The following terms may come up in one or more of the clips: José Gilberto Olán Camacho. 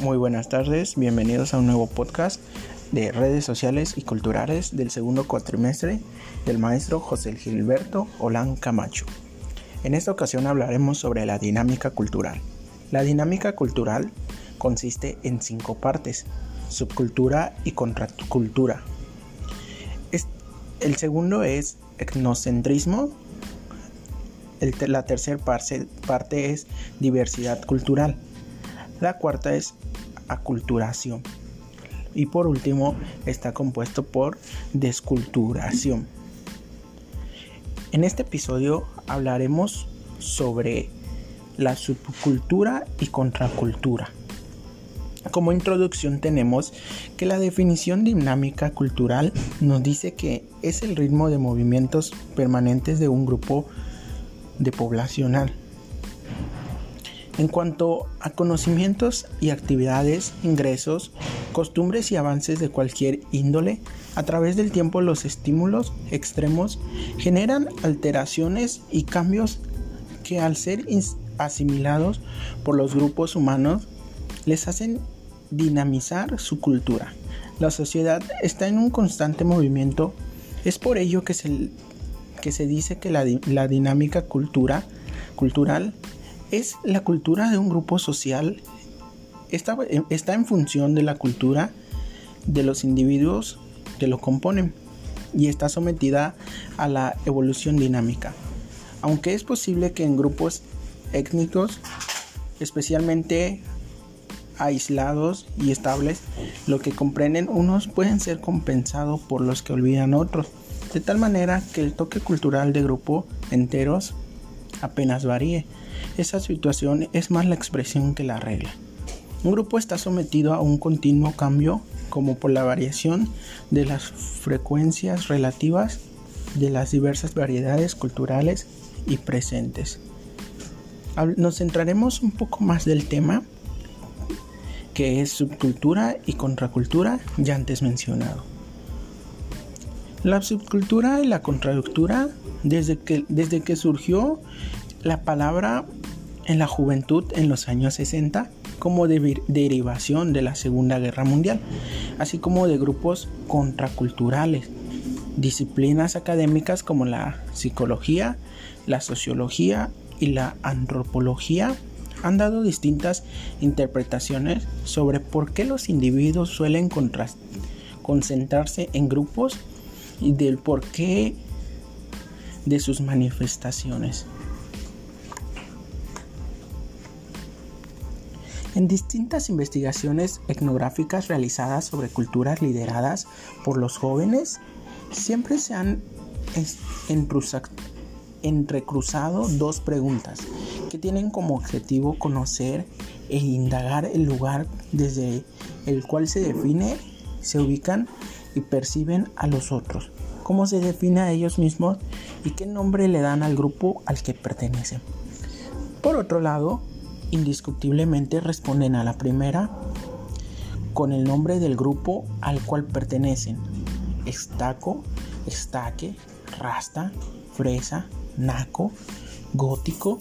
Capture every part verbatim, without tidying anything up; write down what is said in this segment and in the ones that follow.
Muy buenas tardes, bienvenidos a un nuevo podcast de redes sociales y culturales del segundo cuatrimestre del maestro José Gilberto Olán Camacho. En esta ocasión hablaremos sobre la dinámica cultural. La dinámica cultural consiste en cinco partes: subcultura y contracultura. El segundo es etnocentrismo. La tercera parte es diversidad cultural. La cuarta es aculturación. Y por último está compuesto por desculturación. En este episodio hablaremos sobre la subcultura y contracultura. Como introducción tenemos que la definición dinámica cultural nos dice que es el ritmo de movimientos permanentes de un grupo de poblacional. En cuanto a conocimientos y actividades, ingresos, costumbres y avances de cualquier índole, a través del tiempo los estímulos extremos generan alteraciones y cambios que al ser asimilados por los grupos humanos les hacen dinamizar su cultura. La sociedad está en un constante movimiento, es por ello que se, que se dice que la, la dinámica cultura, cultural es la cultura de un grupo social, está, está en función de la cultura de los individuos que lo componen y está sometida a la evolución dinámica. Aunque es posible que en grupos étnicos, especialmente aislados y estables, lo que comprenden unos pueden ser compensados por los que olvidan otros, de tal manera que el toque cultural de grupo enteros apenas varíe. Esa situación es más la expresión que la regla. Un grupo está sometido a un continuo cambio, como por la variación de las frecuencias relativas de las diversas variedades culturales y presentes. Nos centraremos un poco más del tema que es subcultura y contracultura ya antes mencionado. La subcultura y la contracultura, desde que, desde que surgió la palabra en la juventud en los años sesenta como de, derivación de la Segunda Guerra Mundial, así como de grupos contraculturales, disciplinas académicas como la psicología, la sociología y la antropología, han dado distintas interpretaciones sobre por qué los individuos suelen contrast- concentrarse en grupos y del porqué de sus manifestaciones. En distintas investigaciones etnográficas realizadas sobre culturas lideradas por los jóvenes, siempre se han entrecruzado dos preguntas que tienen como objetivo conocer e indagar el lugar desde el cual se define, se ubican y perciben a los otros, cómo se define a ellos mismos y qué nombre le dan al grupo al que pertenecen. Por otro lado, indiscutiblemente responden a la primera con el nombre del grupo al cual pertenecen: estaco, estaque, rasta, fresa, naco, gótico,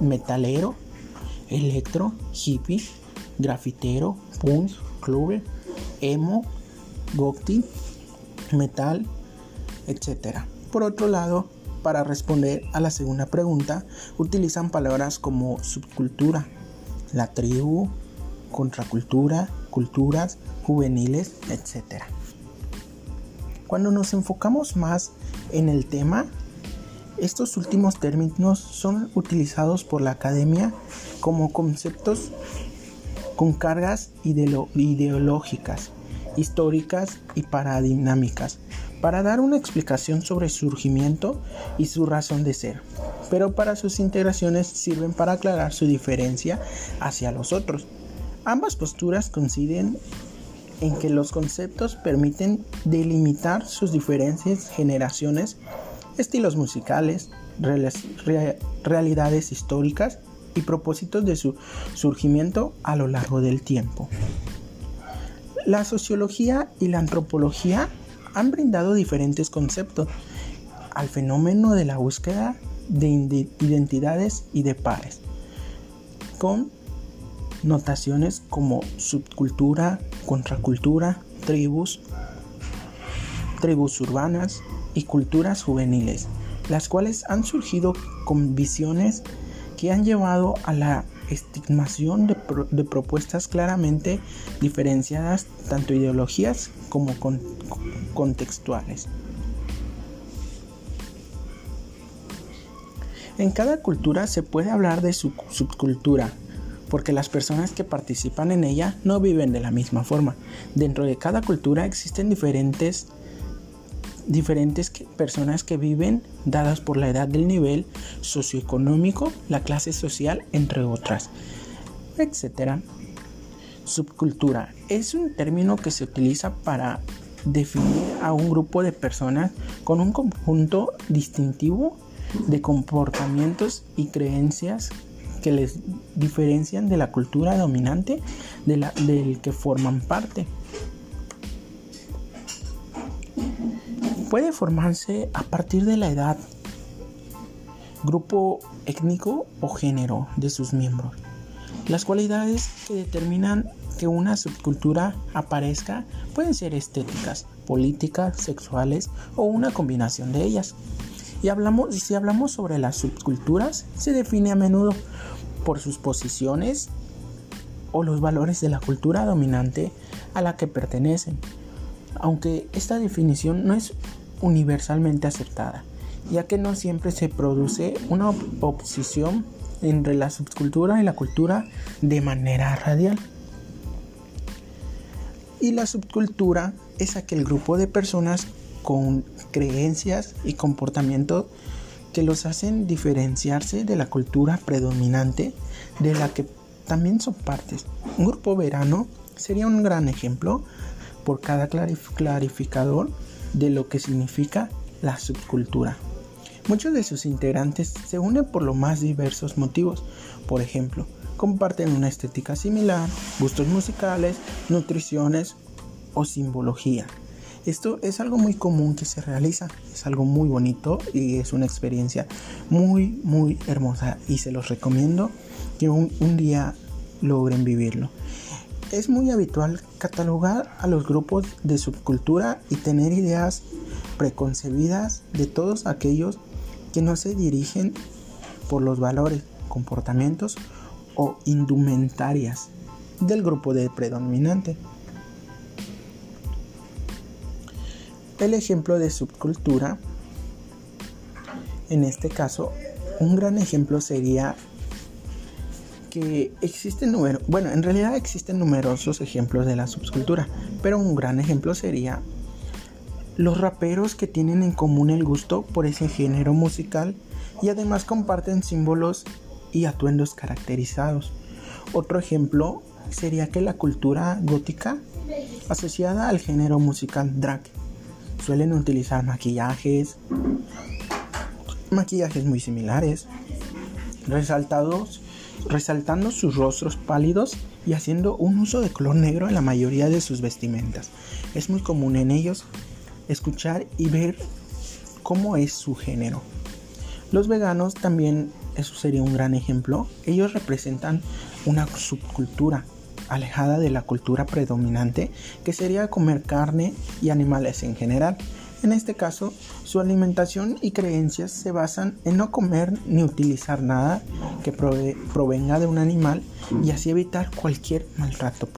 metalero, electro, hippie, grafitero, punk, club, emo, gothic, metal, etcétera. Por otro lado, para responder a la segunda pregunta, utilizan palabras como subcultura, la tribu, contracultura, culturas juveniles, etcétera. Cuando nos enfocamos más en el tema, estos últimos términos son utilizados por la academia como conceptos con cargas ideolo- ideológicas, históricas y paradinámicas, para dar una explicación sobre su surgimiento y su razón de ser, pero para sus integraciones sirven para aclarar su diferencia hacia los otros. Ambas posturas coinciden en que los conceptos permiten delimitar sus diferentes generaciones, estilos musicales, realidades históricas y propósitos de su surgimiento a lo largo del tiempo. La sociología y la antropología han brindado diferentes conceptos al fenómeno de la búsqueda de identidades y de pares, con notaciones como subcultura, contracultura, tribus, tribus urbanas y culturas juveniles, las cuales han surgido con visiones que han llevado a la estigmación de, pro- de propuestas claramente diferenciadas, tanto ideologías como con- contextuales. En cada cultura se puede hablar de su subcultura, porque las personas que participan en ella no viven de la misma forma. Dentro de cada cultura existen diferentes, diferentes que, personas que viven, dadas por la edad del nivel socioeconómico, la clase social, entre otras, etcétera. Subcultura es un término que se utiliza para definir a un grupo de personas con un conjunto distintivo de comportamientos y creencias que les diferencian de la cultura dominante de la, del que forman parte. Puede formarse a partir de la edad, grupo étnico o género de sus miembros. Las cualidades que determinan que una subcultura aparezca pueden ser estéticas, políticas, sexuales o una combinación de ellas. Y hablamos, si hablamos sobre las subculturas, se define a menudo por sus posiciones o los valores de la cultura dominante a la que pertenecen, aunque esta definición no es universalmente aceptada, ya que no siempre se produce una oposición entre la subcultura y la cultura de manera radial. Y la subcultura es aquel grupo de personas con creencias y comportamientos que los hacen diferenciarse de la cultura predominante de la que también son partes. Un grupo verano sería un gran ejemplo por cada clarif- clarificador de lo que significa la subcultura. Muchos de sus integrantes se unen por los más diversos motivos, por ejemplo, comparten una estética similar, gustos musicales, nutriciones o simbología. Esto es algo muy común que se realiza, es algo muy bonito y es una experiencia muy, muy hermosa y se los recomiendo que un, un día logren vivirlo. Es muy habitual catalogar a los grupos de subcultura y tener ideas preconcebidas de todos aquellos que no se dirigen por los valores, comportamientos o indumentarias del grupo de predominante. El ejemplo de subcultura, en este caso, un gran ejemplo sería que existen, numer- bueno, en realidad existen numerosos ejemplos de la subcultura, pero un gran ejemplo sería los raperos que tienen en común el gusto por ese género musical y además comparten símbolos y atuendos caracterizados. Otro ejemplo sería que la cultura gótica asociada al género musical drag suelen utilizar maquillajes, maquillajes muy similares, resaltados, resaltando sus rostros pálidos y haciendo un uso de color negro en la mayoría de sus vestimentas. Es muy común en ellos escuchar y ver cómo es su género. Los veganos también, eso sería un gran ejemplo, ellos representan una subcultura alejada de la cultura predominante, que sería comer carne y animales en general. En este caso, su alimentación y creencias se basan en no comer ni utilizar nada que prove- provenga de un animal y así evitar cualquier maltrato